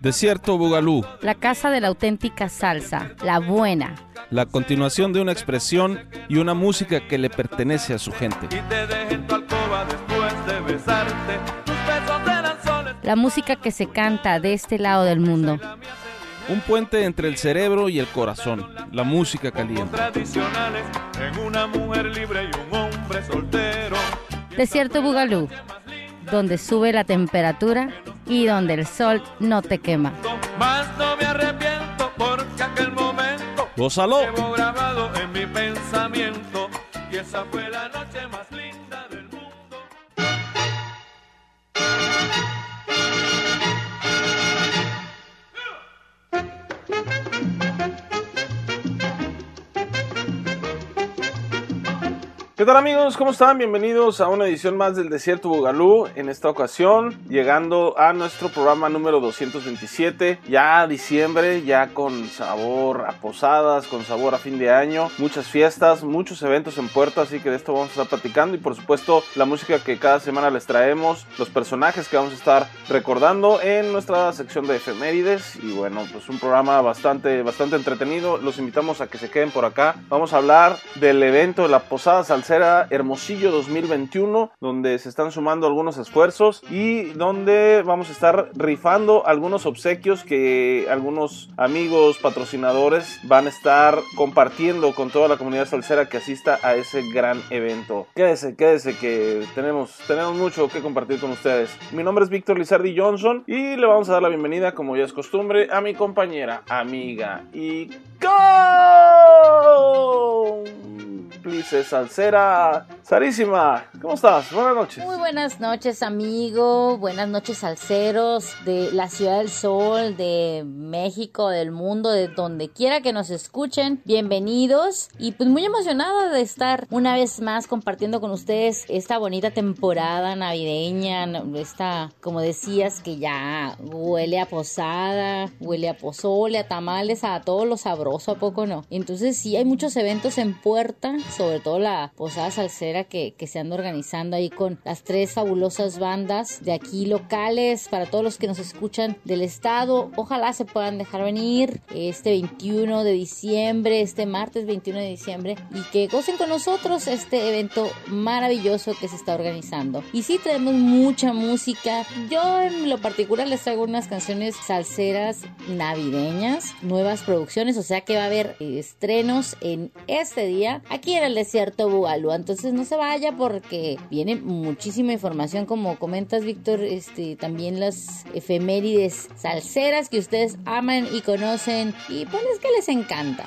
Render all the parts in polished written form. Desierto Bugalú, la casa de la auténtica salsa, la buena. La continuación de una expresión y una música que le pertenece a su gente. La música que se canta de este lado del mundo. Un puente entre el cerebro y el corazón, la música caliente. Desierto Bugalú, donde sube la temperatura y donde el sol no te quema. Más no me arrepiento porque aquel momento llevo grabado en mi pensamiento y esa fue la noche más linda del mundo. ¿Qué tal amigos? ¿Cómo están? Bienvenidos a una edición más del Desierto Bugalú. En esta ocasión, llegando a nuestro programa número 227. Ya diciembre, ya con sabor a posadas, con sabor a fin de año. Muchas fiestas, muchos eventos en puerta, así que de esto vamos a estar platicando. Y por supuesto, la música que cada semana les traemos, los personajes que vamos a estar recordando en nuestra sección de efemérides. Y bueno, pues un programa bastante entretenido. Los invitamos a que se queden por acá. Vamos a hablar del evento de la Posada Salcera Hermosillo 2021, donde se están sumando algunos esfuerzos y donde vamos a estar rifando algunos obsequios que algunos amigos patrocinadores van a estar compartiendo con toda la comunidad salsera que asista a ese gran evento. Quédese que tenemos mucho que compartir con ustedes. Mi nombre es Víctor Lizardi Johnson y le vamos a dar la bienvenida, como ya es costumbre, a mi compañera, amiga y cómplice salsera Sarísima. ¿Cómo estás? Buenas noches. Muy buenas noches, amigo. Buenas noches, salseros de la Ciudad del Sol, de México, del mundo, de donde quiera que nos escuchen. Bienvenidos. Y pues muy emocionada de estar una vez más compartiendo con ustedes esta bonita temporada navideña. Esta, como decías, que ya huele a posada, huele a pozole, a tamales, a todo lo sabroso, ¿a poco no? Entonces sí, hay muchos eventos en puerta, sobre todo la posada salsera que se anda organizando ahí con las tres fabulosas bandas de aquí locales. Para todos los que nos escuchan del estado, ojalá se puedan dejar venir este 21 de diciembre, este martes 21 de diciembre, y que gocen con nosotros este evento maravilloso que se está organizando. Y sí, traemos mucha música. Yo en lo particular les traigo unas canciones salseras navideñas, nuevas producciones, o sea que va a haber estrenos en este día aquí en el Desierto Bugalú. Entonces no se vaya porque viene muchísima información, como comentas, Víctor, también las efemérides salseras que ustedes aman y conocen y pues es que les encanta.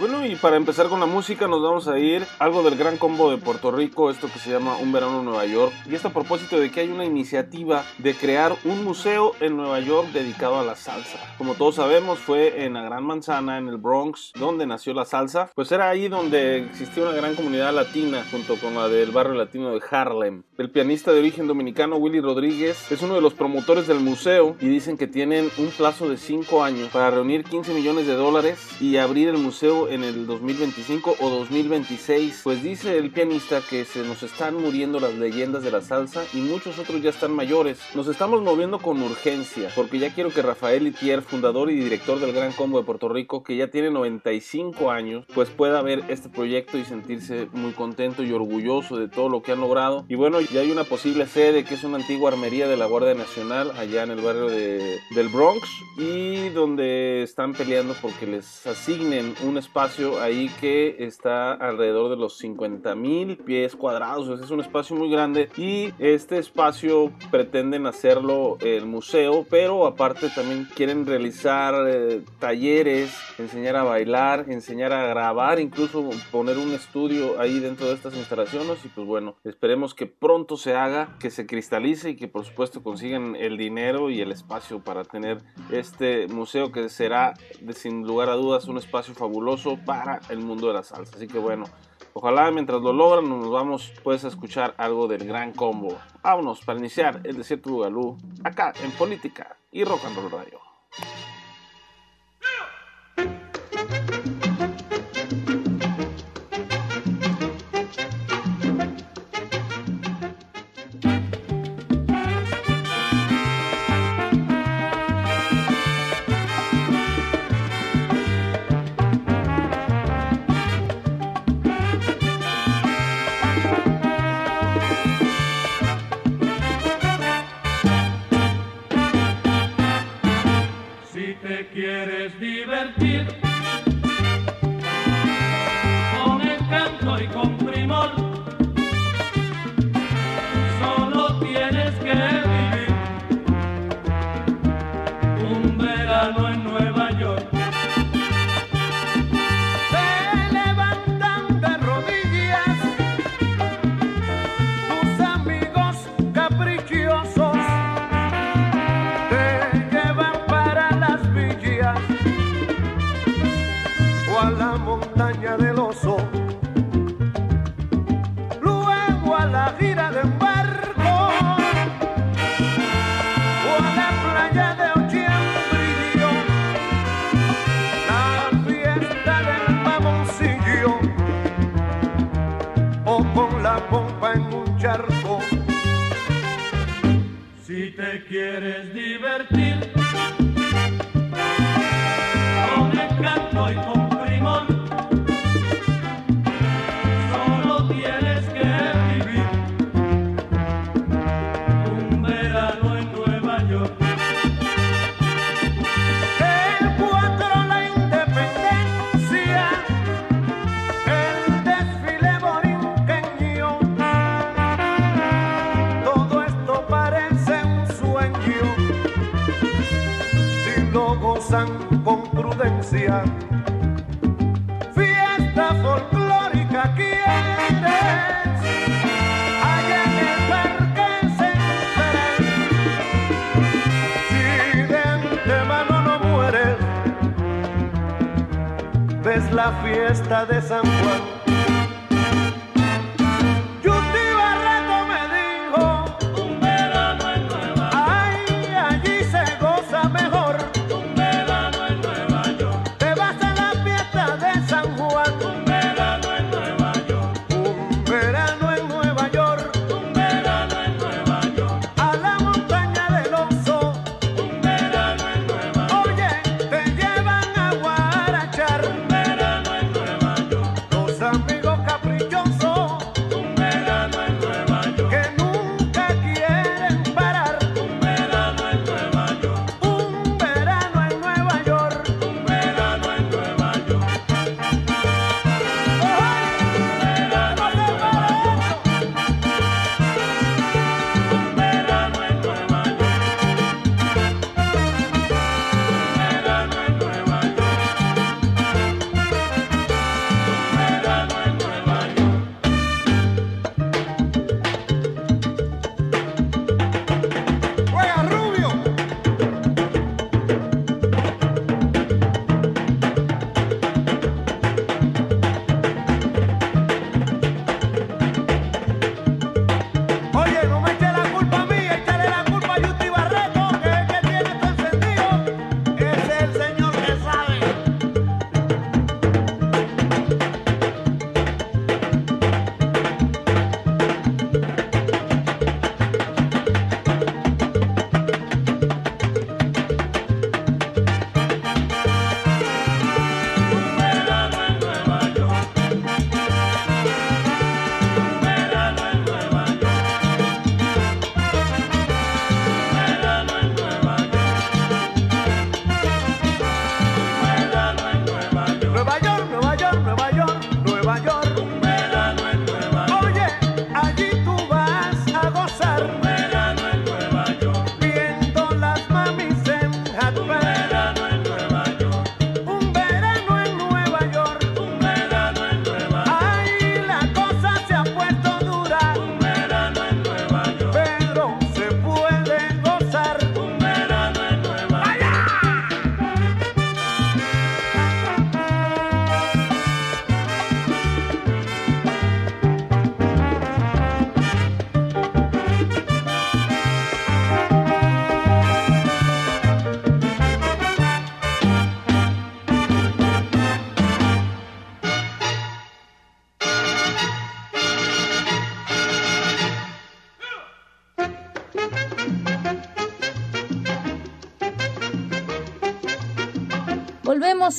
Bueno, y para empezar con la música nos vamos a ir algo del Gran Combo de Puerto Rico, esto que se llama Un Verano en Nueva York, y esto a propósito de que hay una iniciativa de crear un museo en Nueva York dedicado a la salsa. Como todos sabemos, fue en la Gran Manzana, en el Bronx, donde nació la salsa, pues era ahí donde existía una gran comunidad latina, junto con la del barrio latino de Harlem. El pianista de origen dominicano Willy Rodríguez es uno de los promotores del museo y dicen que tienen un plazo de 5 años para reunir $15 millones y abrir el museo en el 2025 o 2026. Pues dice el pianista que se nos están muriendo las leyendas de la salsa y muchos otros ya están mayores. Nos estamos moviendo con urgencia porque ya quiero que Rafael Ithier, fundador y director del Gran Combo de Puerto Rico, que ya tiene 95 años, pues pueda ver este proyecto y sentirse muy contento y orgulloso de todo lo que han logrado. Y bueno, ya hay una posible sede que es una antigua armería de la Guardia Nacional allá en el barrio del Bronx, y donde están peleando porque les asignen un espacio ahí que está alrededor de los 50,000 pies cuadrados. Es un espacio muy grande y este espacio pretenden hacerlo el museo, pero aparte también quieren realizar talleres, enseñar a bailar, enseñar a grabar, incluso poner un estudio ahí dentro de estas instalaciones. Y pues bueno, esperemos que pronto se haga, que se cristalice y que por supuesto consigan el dinero y el espacio para tener este museo, que será sin lugar a dudas un espacio fabuloso para el mundo de la salsa. Así que bueno, ojalá mientras lo logran nos vamos pues a escuchar algo del Gran Combo. Vámonos para iniciar el Desierto Bugalú acá en Política y Rock and Roll Radio. pasó. Luego a la gira de embarque. Si te quieres divertir con el canto y con primón, solo tienes que vivir un verano en Nueva York. El 4 la independencia, el desfile borinqueño, todo esto parece un sueño si lo gozan con prudencia. Fiesta folclórica quieres allá en el parque central. Si de antemano no mueres, ves la fiesta de San Juan.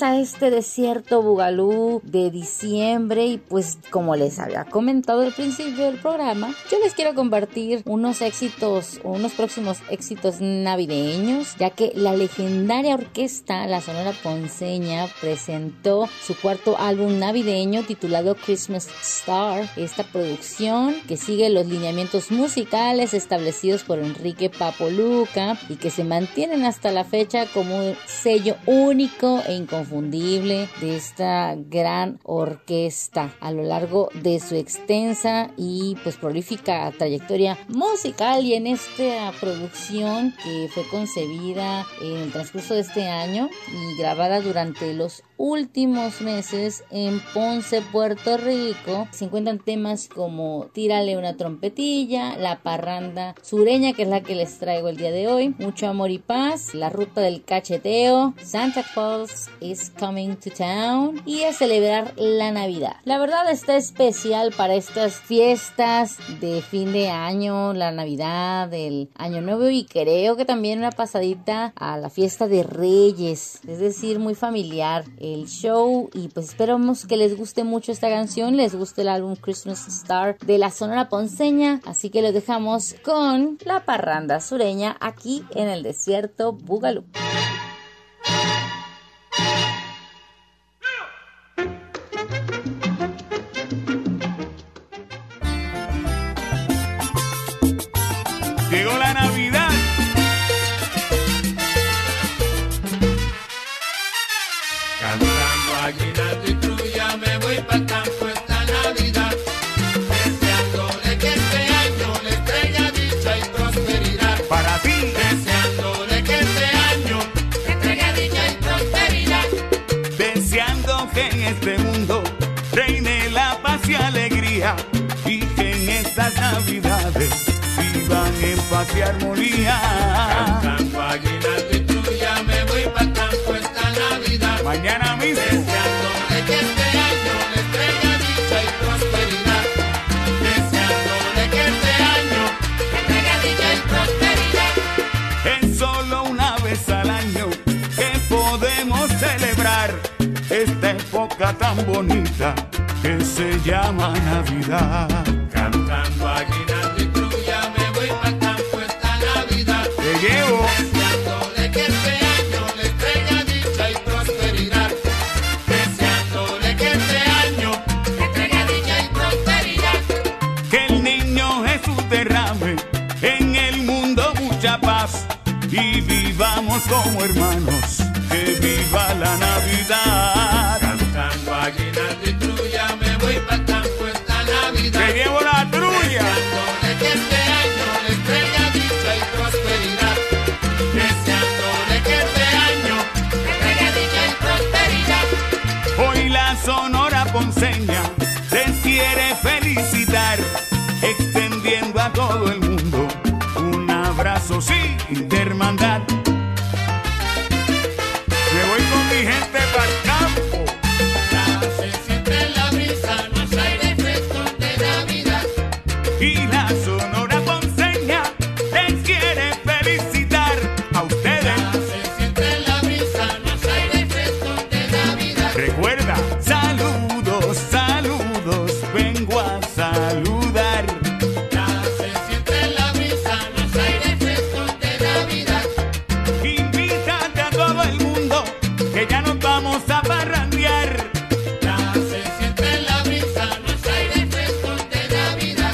A este desierto Bugalú de diciembre, y pues como les había comentado al principio del programa, yo les quiero compartir unos éxitos, unos próximos éxitos navideños, ya que la legendaria orquesta La Sonora Ponceña presentó su cuarto álbum navideño titulado Christmas Star. Esta producción, que sigue los lineamientos musicales establecidos por Enrique Papo Luca y que se mantienen hasta la fecha como un sello único e inconfundible de esta gran orquesta a lo largo de su extensa y pues prolífica trayectoria musical. Y en esta producción, que fue concebida en el transcurso de este año y grabada durante los últimos meses en Ponce, Puerto Rico. Se encuentran temas como Tírale una trompetilla, La parranda sureña, que es la que les traigo el día de hoy, Mucho amor y paz, La ruta del cacheteo, Santa Claus is coming to town y A celebrar la Navidad. La verdad está especial para estas fiestas de fin de año, la Navidad, el Año Nuevo y creo que también una pasadita a la fiesta de Reyes, es decir, muy familiar el show y pues esperamos que les guste mucho esta canción, les guste el álbum Christmas Star de la Sonora Ponceña, así que los dejamos con la parranda sureña aquí en el Desierto Bugalú. Llegó la Navidad. Cantando aguinaldo y trulla me voy pa'l campo esta Navidad, deseándole que este año les traiga dicha y prosperidad. Para ti, deseándole que este año les traiga dicha y prosperidad. Deseando que en este mundo reine la paz y alegría y que en estas Navidades en paz y armonía. Cantando aguinaldo y trulla me voy pa'l campo esta Navidad, mañana mismo, deseándole que este año les traiga dicha y prosperidad, deseándole que este año les traiga dicha y prosperidad. Es solo una vez al año que podemos celebrar esta época tan bonita que se llama Navidad. Cantando aguinaldo y trulla me voy pa'l campo esta Navidad, te llevo, deseándole que este año les traiga dicha y prosperidad, deseándole que este año les traiga dicha y prosperidad. Que el niño Jesús derrame en el mundo mucha paz y vivamos como hermanos, que viva la Navidad. Cantando aguinaldo y trulla me voy pa'l campo esta Navidad, te llevo la trulla, deseándole que este año les traiga dicha y prosperidad, deseándole que este año les traiga dicha y prosperidad. Hoy la Sonora Ponceña les quiere felicitar, extendiendo a todo el mundo un abrazo sin hermandad. Me voy con mi gente pa'l campo. La hace siempre en la brisa, nos aire fresco de Navidad. Y la Sonora Ponceña les quiere felicitar a ustedes. La hace siempre en la brisa, nos aire fresco de Navidad. Recuerda, saludos, saludos, vengo a saludar. La hace siempre en la brisa, nos aire fresco de Navidad. Invítate a todo el mundo, que ya nos vamos a parrandear. La hace siempre en la brisa, nos aire fresco de Navidad.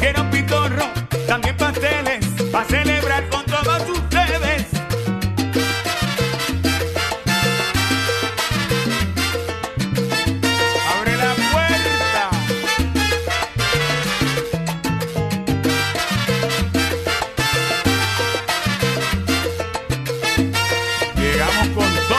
Quiero pitorro, también pasteles, pa' celebrar con todos ustedes. ¡Abre la puerta! Llegamos con todo.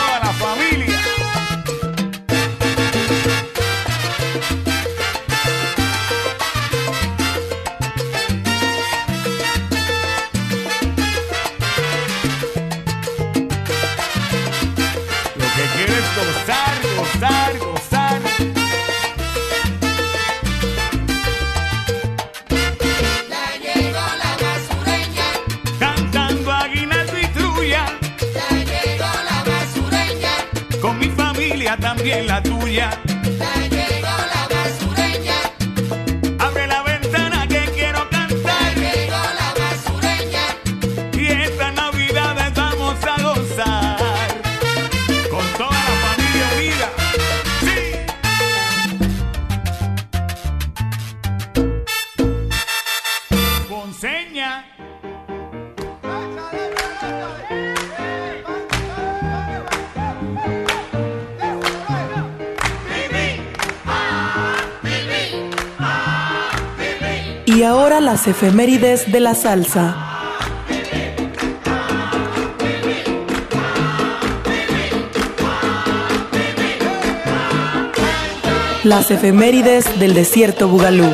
También la tuya. Ya llegó la basureña. Abre la ventana que quiero cantar. Ya llegó la basureña. Y esta Navidad vamos a gozar. Con toda la familia unida. ¡Sí! Ponceña. Y ahora las efemérides de la salsa. Las efemérides del desierto Bugalú.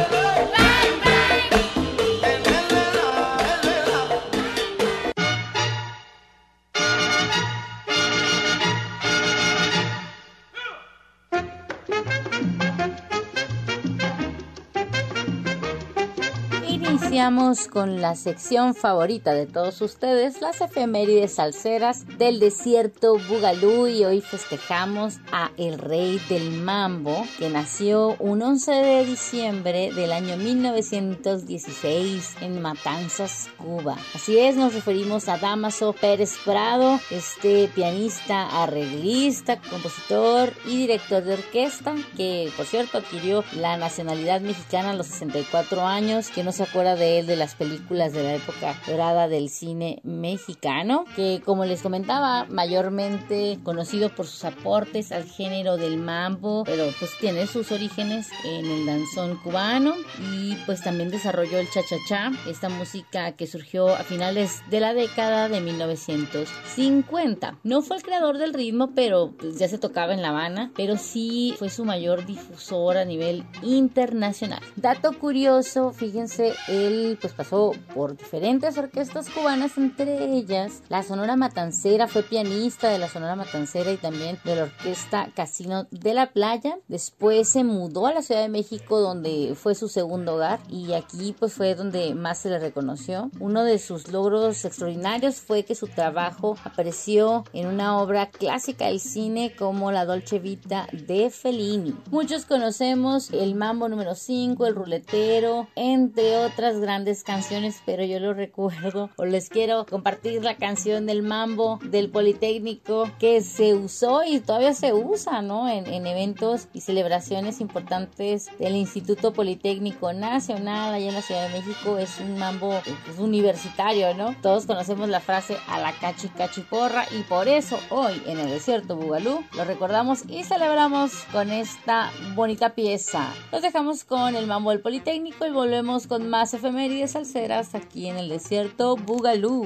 Iniciamos con la sección favorita de todos ustedes, las efemérides salseras del desierto Bugalú, y hoy festejamos a el rey del mambo, que nació un 11 de diciembre del año 1916 en Matanzas, Cuba. Así es, nos referimos a Dámaso Pérez Prado, este pianista, arreglista, compositor y director de orquesta, que por cierto adquirió la nacionalidad mexicana a los 64 años, que nos acuerda de él de las películas de la época dorada del cine mexicano, que como les comentaba, mayormente conocido por sus aportes al género del mambo, pero pues tiene sus orígenes en el danzón cubano, y pues también desarrolló el cha-cha-cha, esta música que surgió a finales de la década de 1950. No fue el creador del ritmo, pero pues ya se tocaba en La Habana, pero sí fue su mayor difusor a nivel internacional. Dato curioso, fíjense, él pues pasó por diferentes orquestas cubanas, entre ellas la Sonora Matancera, fue pianista de la Sonora Matancera y también de la Orquesta Casino de la Playa. Después se mudó a la Ciudad de México, donde fue su segundo hogar, y aquí pues fue donde más se le reconoció. Uno de sus logros extraordinarios fue que su trabajo apareció en una obra clásica del cine como La Dolce Vita de Fellini. Muchos conocemos el mambo número 5, el ruletero, entre otras grandes canciones, pero yo lo recuerdo, o les quiero compartir la canción del mambo del Politécnico que se usó y todavía se usa, ¿no?, en eventos y celebraciones importantes del Instituto Politécnico Nacional allá en la Ciudad de México. Es un mambo pues universitario, ¿no? Todos conocemos la frase a la cachi cachiporra, y por eso hoy en el desierto Bugalú lo recordamos y celebramos con esta bonita pieza. Nos dejamos con el mambo del Politécnico y volvemos con más efemérides salseras aquí en el desierto Bugalú.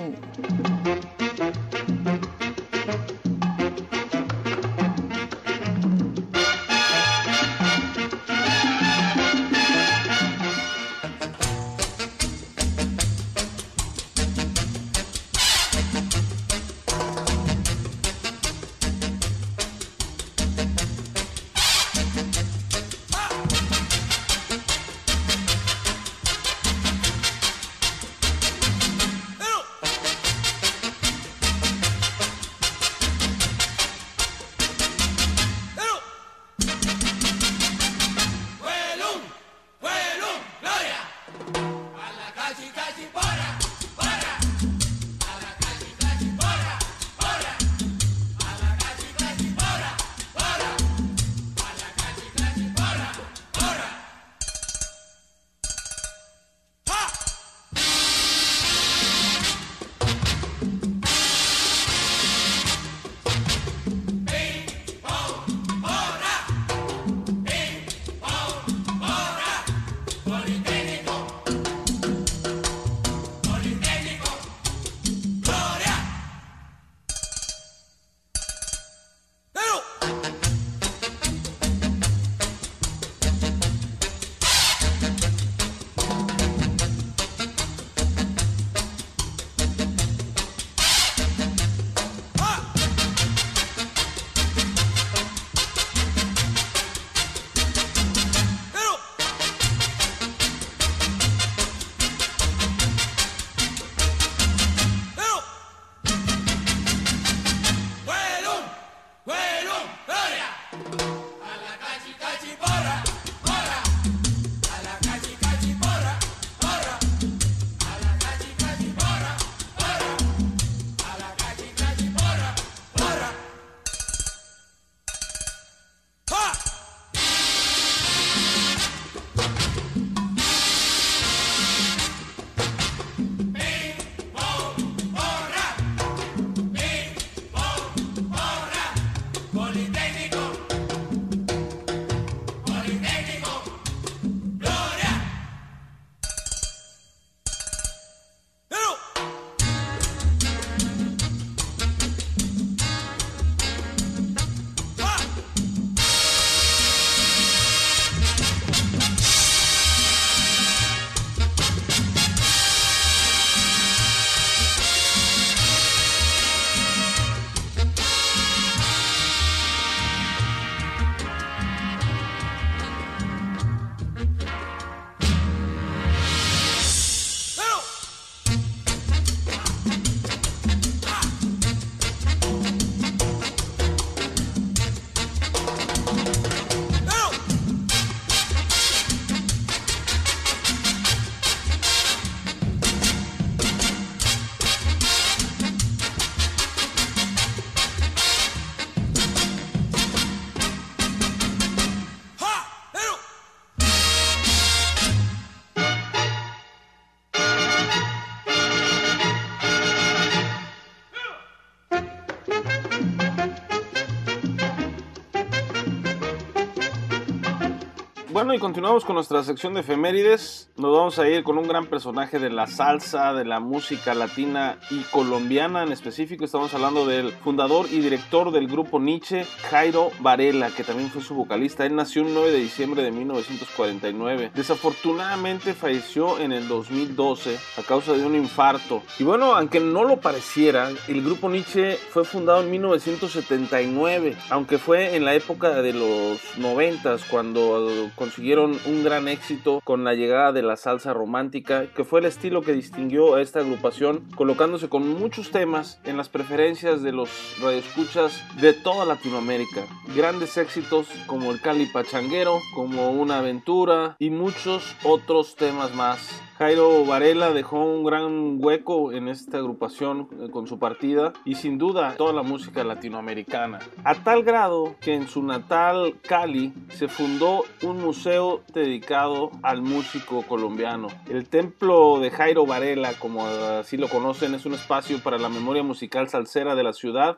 Cubano y continuamos con nuestra sección de efemérides. Nos vamos a ir con un gran personaje de la salsa, de la música latina y colombiana en específico. Estamos hablando del fundador y director del grupo Niche, Jairo Varela, que también fue su vocalista. Él nació el 9 de diciembre de 1949. Desafortunadamente falleció en el 2012 a causa de un infarto. Y bueno, aunque no lo pareciera, el grupo Niche fue fundado en 1979, aunque fue en la época de los 90s cuando consiguieron un gran éxito con la llegada de la salsa romántica, que fue el estilo que distinguió a esta agrupación, colocándose con muchos temas en las preferencias de los radioescuchas de toda Latinoamérica. Grandes éxitos como el Cali Pachanguero, como Una Aventura y muchos otros temas más. Jairo Varela dejó un gran hueco en esta agrupación con su partida y sin duda toda la música latinoamericana, a tal grado que en su natal Cali se fundó un museo dedicado al músico colombiano. El templo de Jairo Varela, como así lo conocen, es un espacio para la memoria musical salsera de la ciudad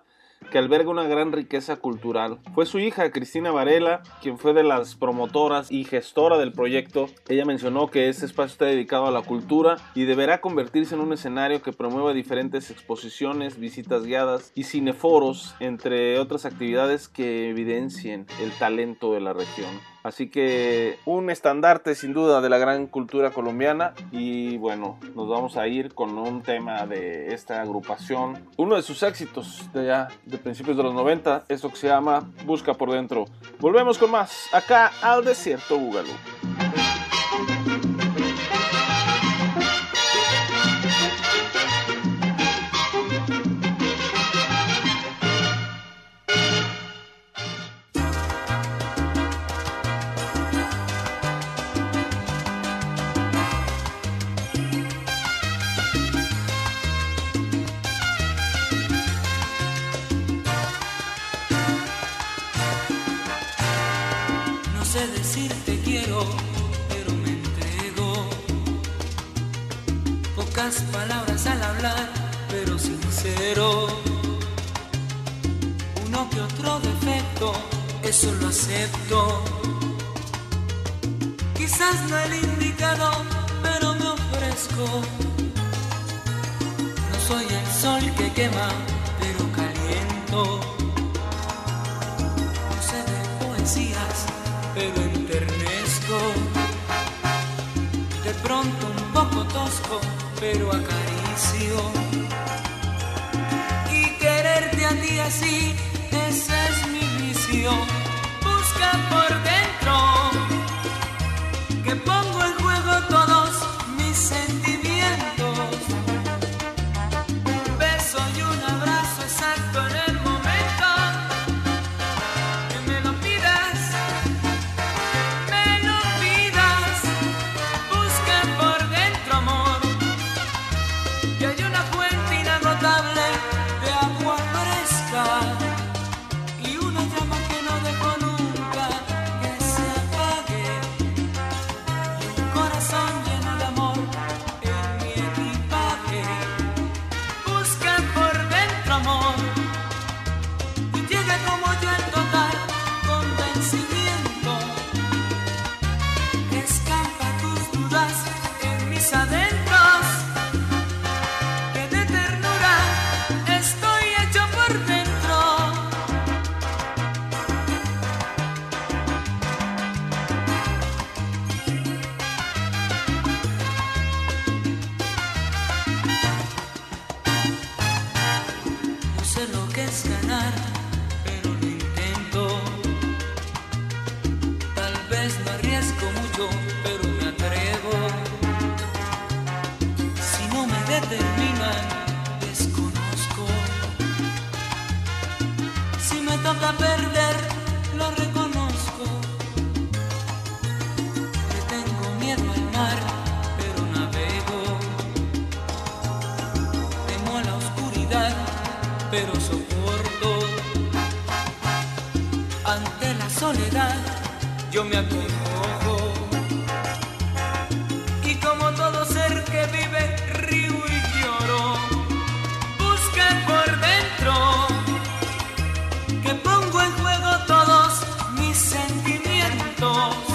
que alberga una gran riqueza cultural. Fue su hija, Cristina Varela, quien fue de las promotoras y gestora del proyecto. Ella mencionó que este espacio está dedicado a la cultura y deberá convertirse en un escenario que promueva diferentes exposiciones, visitas guiadas y cineforos, entre otras actividades que evidencien el talento de la región. Así que un estandarte sin duda de la gran cultura colombiana. Y bueno, nos vamos a ir con un tema de esta agrupación, uno de sus éxitos de allá de principios de los 90, esto que se llama Busca por Dentro. Volvemos con más acá al Desierto Bugalú. Palabras al hablar, pero sincero. Uno que otro defecto, eso lo acepto. Quizás no el indicado, pero me ofrezco. No soy el sol que quema, pero caliento. No sé de poesías, pero enternezco. De pronto un poco tosco, pero acaricio. Y quererte a ti así, ese es mi vicio. Busca por dentro, que pongo en juego todos mis sentimientos. Un beso y un abrazo exacto en el momento que me lo pidas, me lo pidas. Busca por dentro, amor. Que pongo en juego todos mis sentimientos.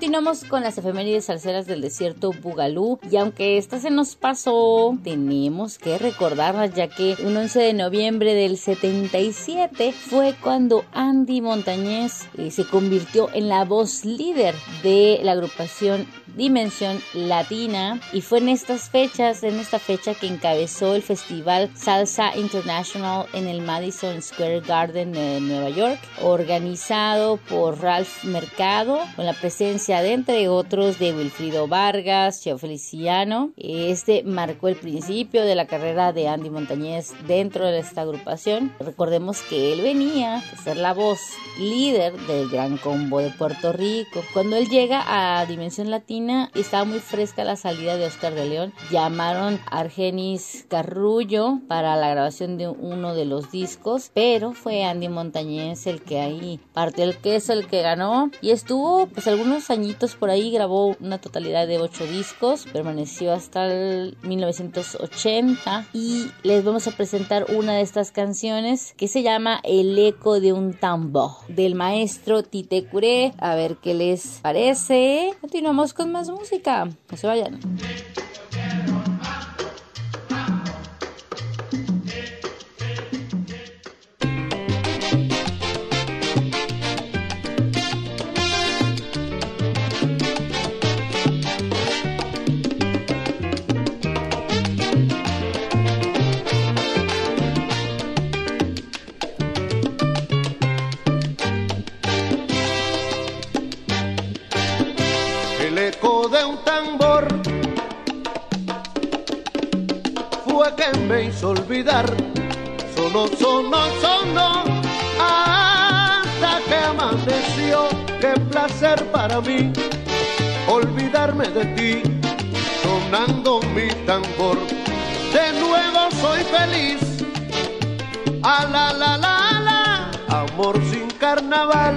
Continuamos con las efemérides salseras del desierto Bugalú, y aunque esta se nos pasó, tenemos que recordarlas, ya que un 11 de noviembre del 77 fue cuando Andy Montañez se convirtió en la voz líder de la agrupación Dimensión Latina, y fue en estas fechas, en esta fecha, que encabezó el Festival Salsa International en el Madison Square Garden de Nueva York, organizado por Ralph Mercado, con la presencia de, entre otros, de Wilfrido Vargas, Cheo Feliciano. Este marcó el principio de la carrera de Andy Montañez dentro de esta agrupación. Recordemos que él venía a ser la voz líder del Gran Combo de Puerto Rico. Cuando él llega a Dimensión Latina, estaba muy fresca la salida de Oscar de León. Llamaron a Argenis Carrullo para la grabación de uno de los discos, pero fue Andy Montañez el que ahí partió el queso, el que ganó, y estuvo pues algunos añitos por ahí. Grabó una totalidad de 8 discos, permaneció hasta el 1980, y les vamos a presentar una de estas canciones que se llama El eco de un tambor, del maestro Tite Curé. A ver qué les parece. Continuamos con más música, no se vayan. Olvidar, sonó, sonó, sonó hasta que amaneció. Qué placer para mí olvidarme de ti, sonando mi tambor. De nuevo soy feliz, a la la la la, amor sin carnaval,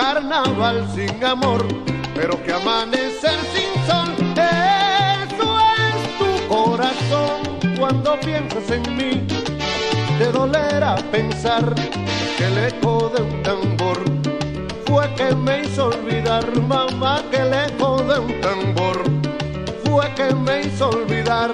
carnaval sin amor, pero que amanecer sin sol, eso es tu corazón. Cuando piensas en mí, te dolerá pensar que el eco de un tambor fue que me hizo olvidar, mamá, que el eco de un tambor fue que me hizo olvidar.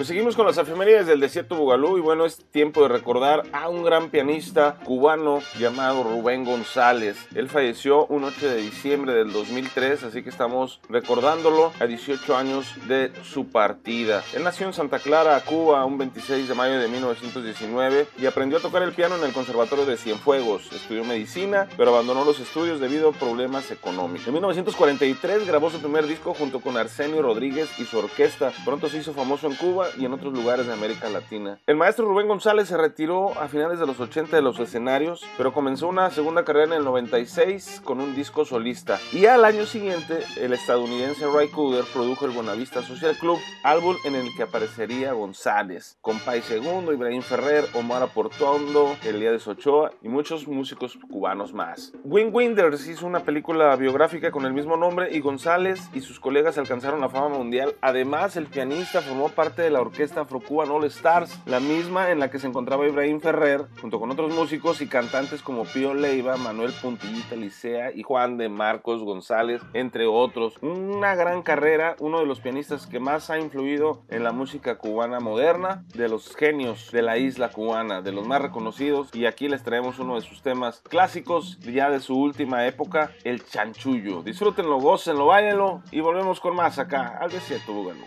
Seguimos con las efemérides del Desierto Bugalú y bueno, es tiempo de recordar a un gran pianista cubano llamado Rubén González. Él falleció un 8 de diciembre del 2003, así que estamos recordándolo a 18 años de su partida. Él nació en Santa Clara, Cuba, un 26 de mayo de 1919 y aprendió a tocar el piano en el Conservatorio de Cienfuegos. Estudió medicina, pero abandonó los estudios debido a problemas económicos. En 1943 grabó su primer disco junto con Arsenio Rodríguez y su orquesta. Pronto se hizo famoso en Cuba y en otros lugares de América Latina. El maestro Rubén González se retiró a finales de los 80 de los escenarios, pero comenzó una segunda carrera en el 96 con un disco solista. Y al año siguiente, el estadounidense Ray Cooder produjo el Buenavista Social Club, álbum en el que aparecería González, con Compay Segundo, Ibrahim Ferrer, Omar Aportondo, Elías Ochoa y muchos músicos cubanos más. Wim Wenders hizo una película biográfica con el mismo nombre y González y sus colegas alcanzaron la fama mundial. Además, el pianista formó parte de la orquesta afrocuban All Stars, la misma en la que se encontraba Ibrahim Ferrer, junto con otros músicos y cantantes como Pío Leiva, Manuel Puntillita Licea y Juan de Marcos González, entre otros. Una gran carrera, uno de los pianistas que más ha influido en la música cubana moderna, de los genios de la isla cubana, de los más reconocidos, y aquí les traemos uno de sus temas clásicos, ya de su última época, el chanchullo. Disfrútenlo, gócenlo, báilenlo y volvemos con más acá al Desierto Bugalú.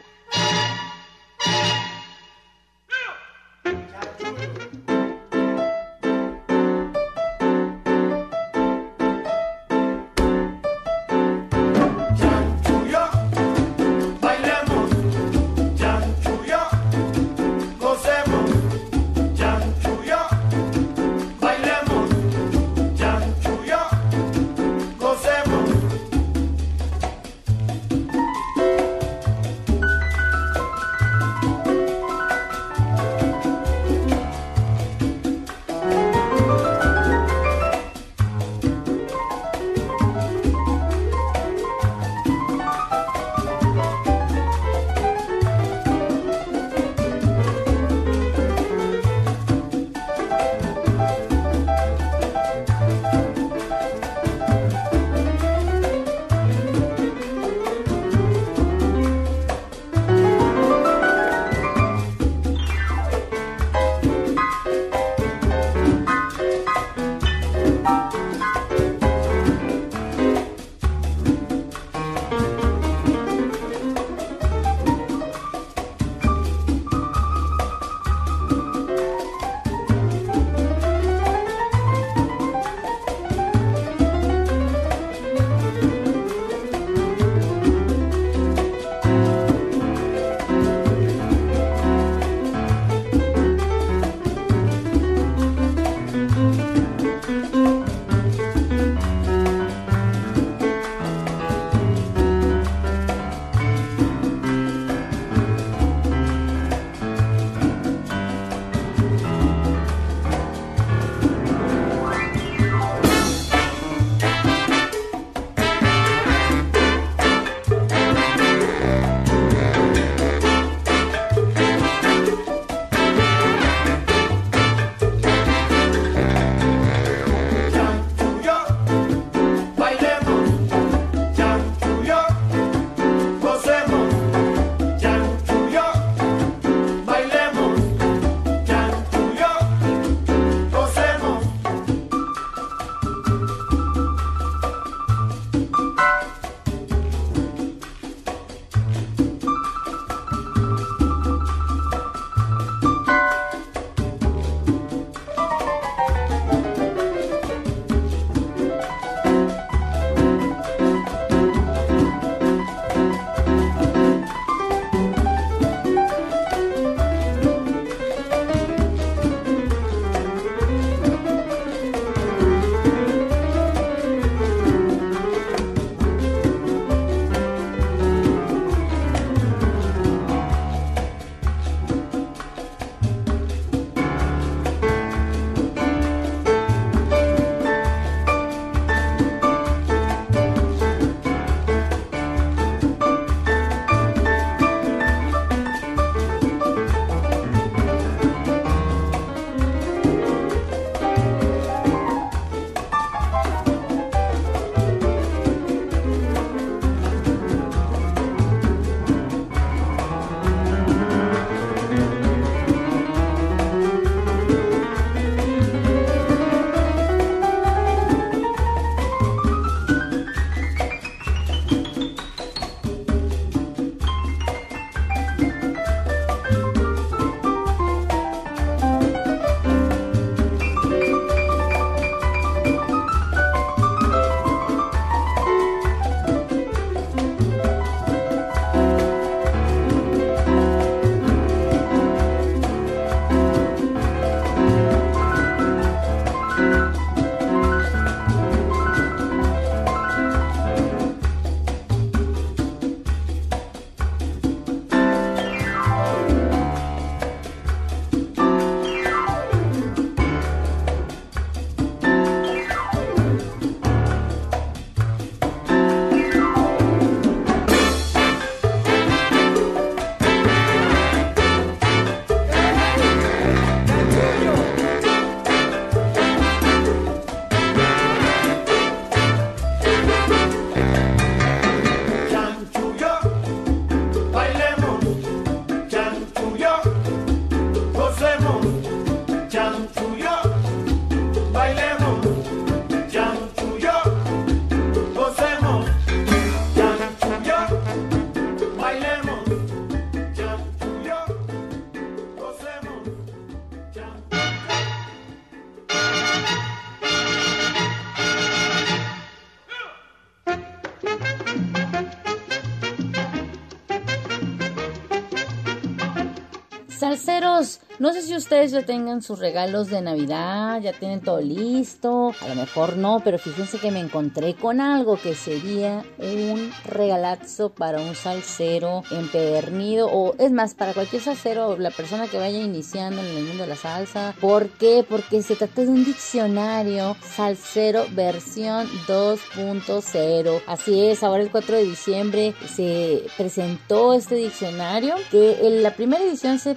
Salseros, no sé si ustedes ya tengan sus regalos de Navidad, ya tienen todo listo, a lo mejor no, pero fíjense que me encontré con algo que sería un regalazo para un salsero empedernido, o es más, para cualquier salsero, la persona que vaya iniciando en el mundo de la salsa. ¿Por qué? Porque se trata de un diccionario salsero versión 2.0. Así es, ahora el 4 de diciembre se presentó este diccionario, que en la primera edición se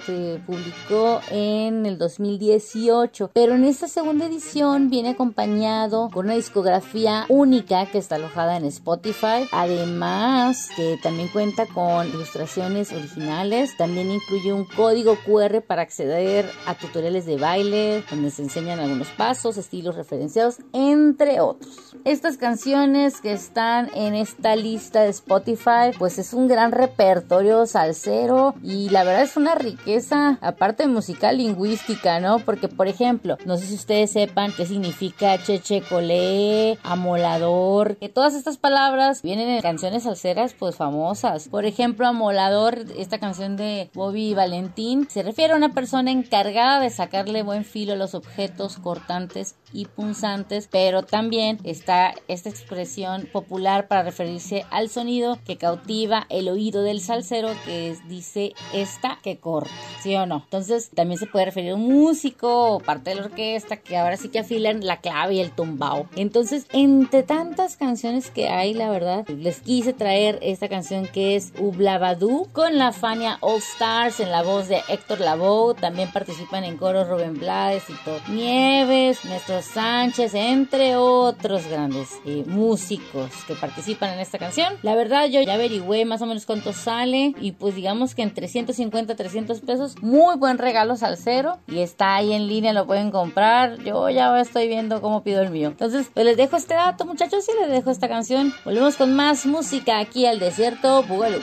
publicó en el 2018, pero en esta segunda edición viene acompañado con una discografía única que está alojada en Spotify, además que también cuenta con ilustraciones originales, también incluye un código QR para acceder a tutoriales de baile donde se enseñan algunos pasos, estilos referenciados, entre otros. Estas canciones que están en esta lista de Spotify, pues es un gran repertorio salsero y la verdad es una riqueza, aparte musical, lingüística, ¿no? Porque, por ejemplo, no sé si ustedes sepan qué significa chechecolé, amolador, que todas estas palabras vienen en canciones salseras, pues famosas. Por ejemplo, amolador, esta canción de Bobby Valentín, se refiere a una persona encargada de sacarle buen filo a los objetos cortantes y punzantes, pero también está esta expresión popular para referirse al sonido que cautiva el oído del salsero, que es, dice esta que corta, ¿sí o no? Entonces también se puede referir a un músico o parte de la orquesta que ahora sí que afilan la clave y el tumbao. Entonces, entre tantas canciones que hay, la verdad, les quise traer esta canción que es Ublabadú con la Fania All Stars en la voz de Héctor Lavoe. También participan en coro Rubén Blades, Tito Nieves, Néstor Sánchez, entre otros grandes músicos que participan en esta canción. La verdad, yo ya averigüé más o menos cuánto sale y pues digamos que entre 150 a 300 pesos, muy buen regalo salsero, y está ahí en línea, lo pueden comprar. Yo ya estoy viendo cómo pido el mío. Entonces, pues les dejo este dato, muchachos, y les dejo esta canción. Volvemos con más música aquí al Desierto Bugalú.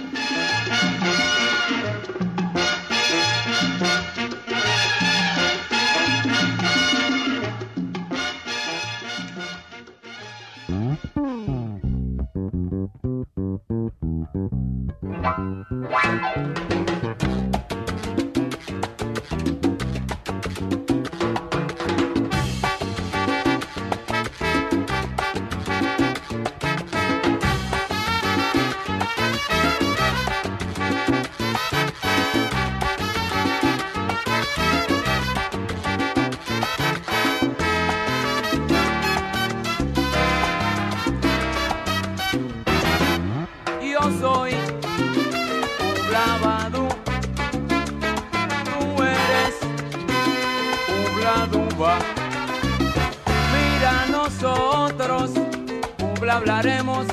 Hablaremos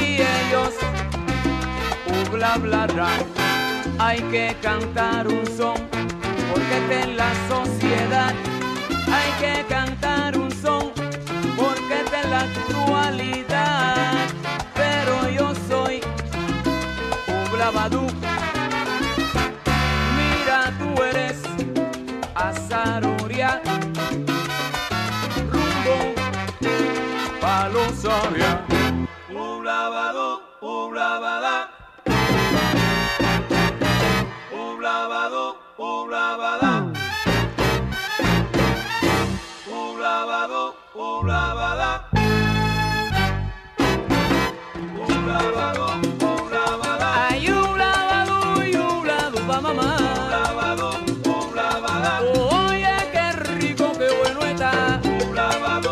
y ellos bla hablarán. Hay que cantar un son porque está en la sociedad. Hay que cantar un son porque está en la actualidad. Pero yo soy Ublabadú. Mira, tú eres Azaruria. Palosavia, Ublabadú, Ublabadá, Ublabadú, Ublabadá, Ublabadú, Ublabadá, Ublabadú, Ublabadá. Ay, Ublabadú y Ublabadú pa' mamá. Ublabadú, Ublabadá. Oye, qué rico, qué bueno está. Ublabadú.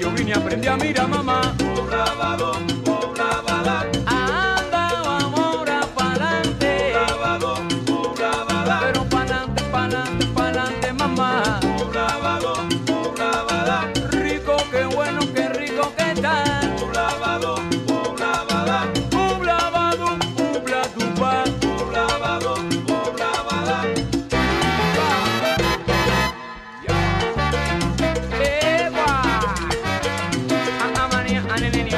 Yo vine a aprender a mirar, mamá. Ublabadú, Ublabadá. Anda, amora, pa'lante. Ublabadú, Ublabadá. Pero pa'lante, pa'lante, pa'lante, mamá. Ublabadú, Ublabadá. Rico, qué bueno, qué rico que está. Ublabadú, Ublabadá. Ublabadú, Ublatupa. Ublabadú, Ublabadá. Eva. Anenenio.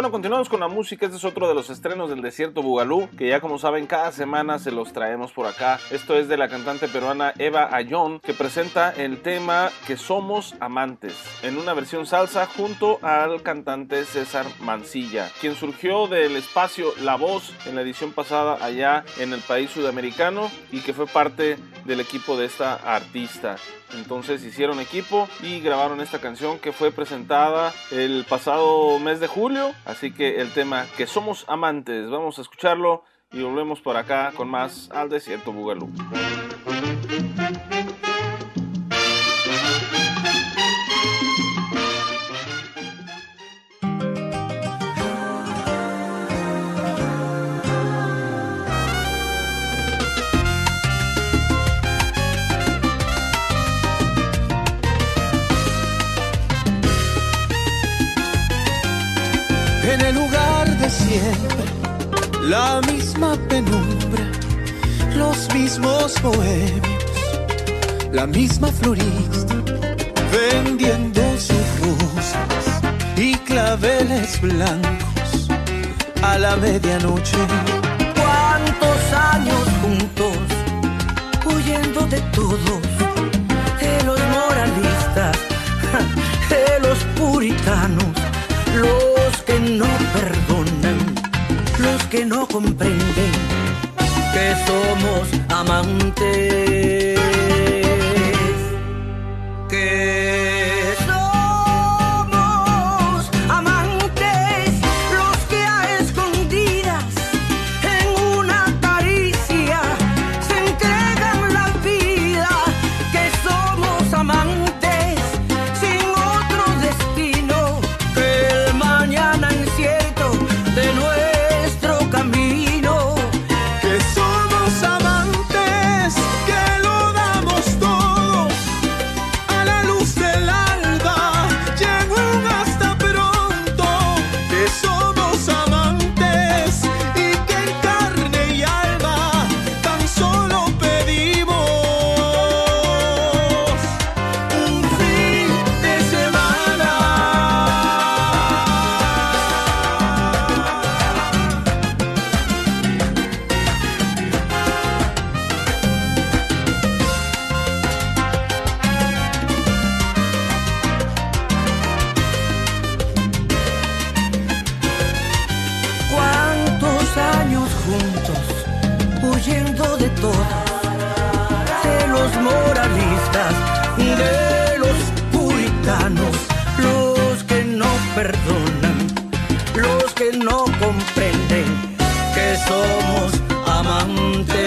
Continuamos con la música. Este es otro de los estrenos del Desierto Bugalú, que ya como saben cada semana se los traemos por acá. Esto es de la cantante peruana Eva Ayón, que presenta el tema Que Somos Amantes en una versión salsa junto al cantante César Mancilla, quien surgió del espacio La Voz en la edición pasada allá en el país sudamericano y que fue parte del equipo de esta artista. Entonces hicieron equipo y grabaron esta canción que fue presentada el pasado mes de julio. Así que el tema Que Somos Amantes, vamos a escucharlo y volvemos por acá con más al Desierto Bugalú. En el lugar de siempre, la misma penumbra, los mismos bohemios, la misma florista, vendiendo sus rosas y claveles blancos a la medianoche. ¿Cuántos años juntos, huyendo de todos, de los moralistas, de los puritanos, los que no perdonan, los que no comprenden que somos amantes, que somos amantes, los que a escondidas en una caricia se entregan la vida, que somos amantes, los moralistas, de los puritanos, los que no perdonan, los que no comprenden que somos amantes,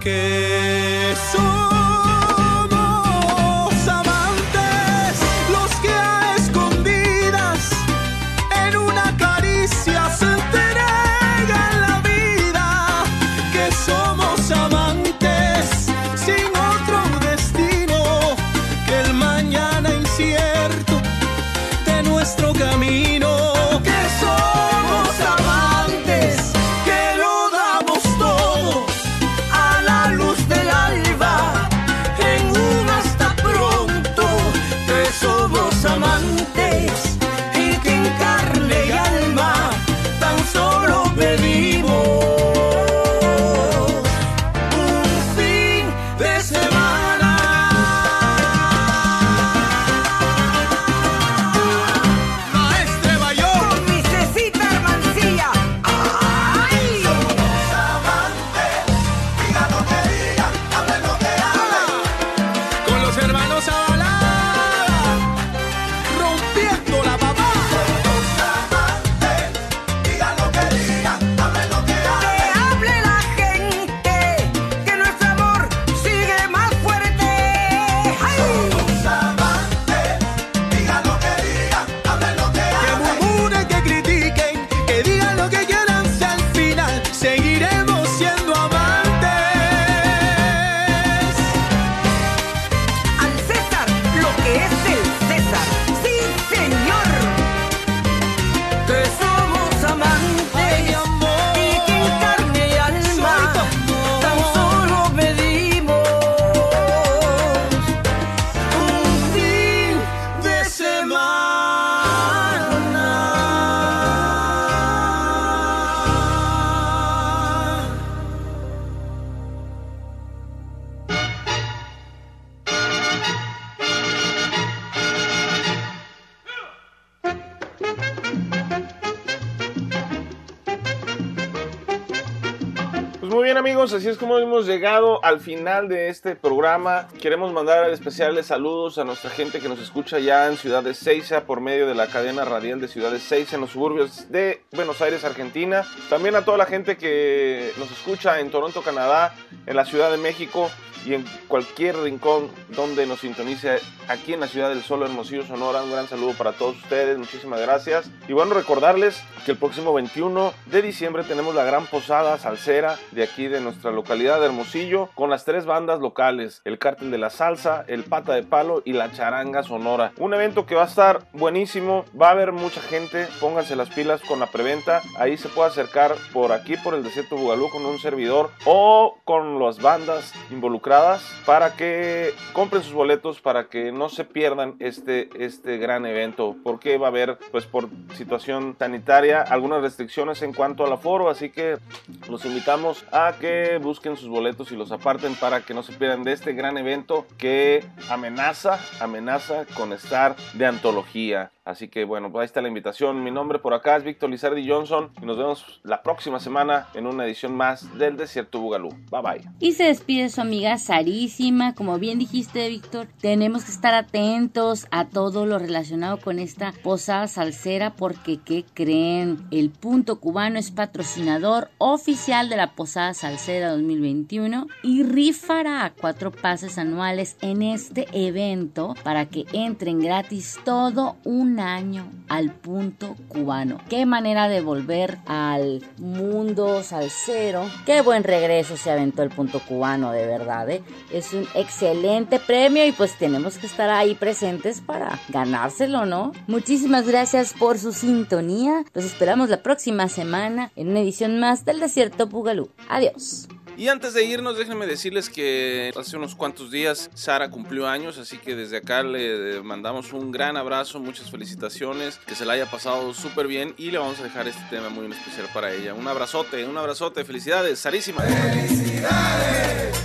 que somos amantes, los que a escondidas en una caricia se entregan la vida, que somos amantes sin otro destino que el mañana incierto de nuestro camino. Así es como hemos llegado al final de este programa. Queremos mandar especiales saludos a nuestra gente que nos escucha ya en Ciudad de Ezeiza por medio de la cadena radial de Ciudad de Ezeiza en los suburbios de Buenos Aires, Argentina. También a toda la gente que nos escucha en Toronto, Canadá, en la Ciudad de México y en cualquier rincón donde nos sintonice aquí en la Ciudad del Sol, Hermosillo, Sonora. Un gran saludo para todos ustedes, muchísimas gracias. Y bueno, recordarles que el próximo 21 de diciembre tenemos la gran posada salsera de aquí de nuestra localidad de Hermosillo, con las tres bandas locales, el Cártel de la Salsa, el Pata de Palo y la Charanga Sonora. Un evento que va a estar buenísimo, va a haber mucha gente, pónganse las pilas con la preventa. Ahí se puede acercar por aquí, por el Desierto Bugalú, con un servidor o con las bandas involucradas, para que compren sus boletos, para que no se pierdan este gran evento, porque va a haber, pues, por situación sanitaria, algunas restricciones en cuanto al aforo, así que los invitamos a que busquen sus boletos y los aparten para que no se pierdan de este gran evento que amenaza con estar de antología. Así que bueno, pues ahí está la invitación. Mi nombre por acá es Víctor Lizardi Johnson y nos vemos la próxima semana en una edición más del Desierto Bugalú. Bye bye. Y se despide su amiga Sarísima. Como bien dijiste, Víctor, tenemos que estar atentos a todo lo relacionado con esta posada salsera, porque ¿qué creen? El Punto Cubano es patrocinador oficial de la Posada Salsera 2021 y rifará 4 pases anuales en este evento para que entren gratis todo un año al Punto Cubano. Qué manera de volver al mundo salsero. Qué buen regreso se aventó el Punto Cubano, de verdad, ¿eh? Es un excelente premio y pues tenemos que estar ahí presentes para ganárselo, ¿no? Muchísimas gracias por su sintonía. Los esperamos la próxima semana en una edición más del Desierto Bugalú. Adiós. Y antes de irnos, déjenme decirles que hace unos cuantos días Sara cumplió años, así que desde acá le mandamos un gran abrazo, muchas felicitaciones, que se la haya pasado súper bien y le vamos a dejar este tema muy en especial para ella. Un abrazote, felicidades, Sarísima. ¡Felicidades!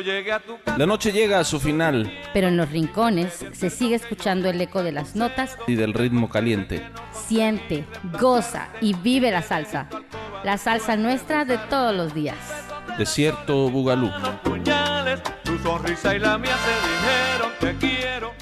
yo llegué a tu casa. La noche llega a su final, pero en los rincones se sigue escuchando el eco de las notas y del ritmo caliente. Siente, goza y vive la salsa nuestra de todos los días. Desierto Bugalú. Tus puñales, tu sonrisa y la mía se dijeron te quiero.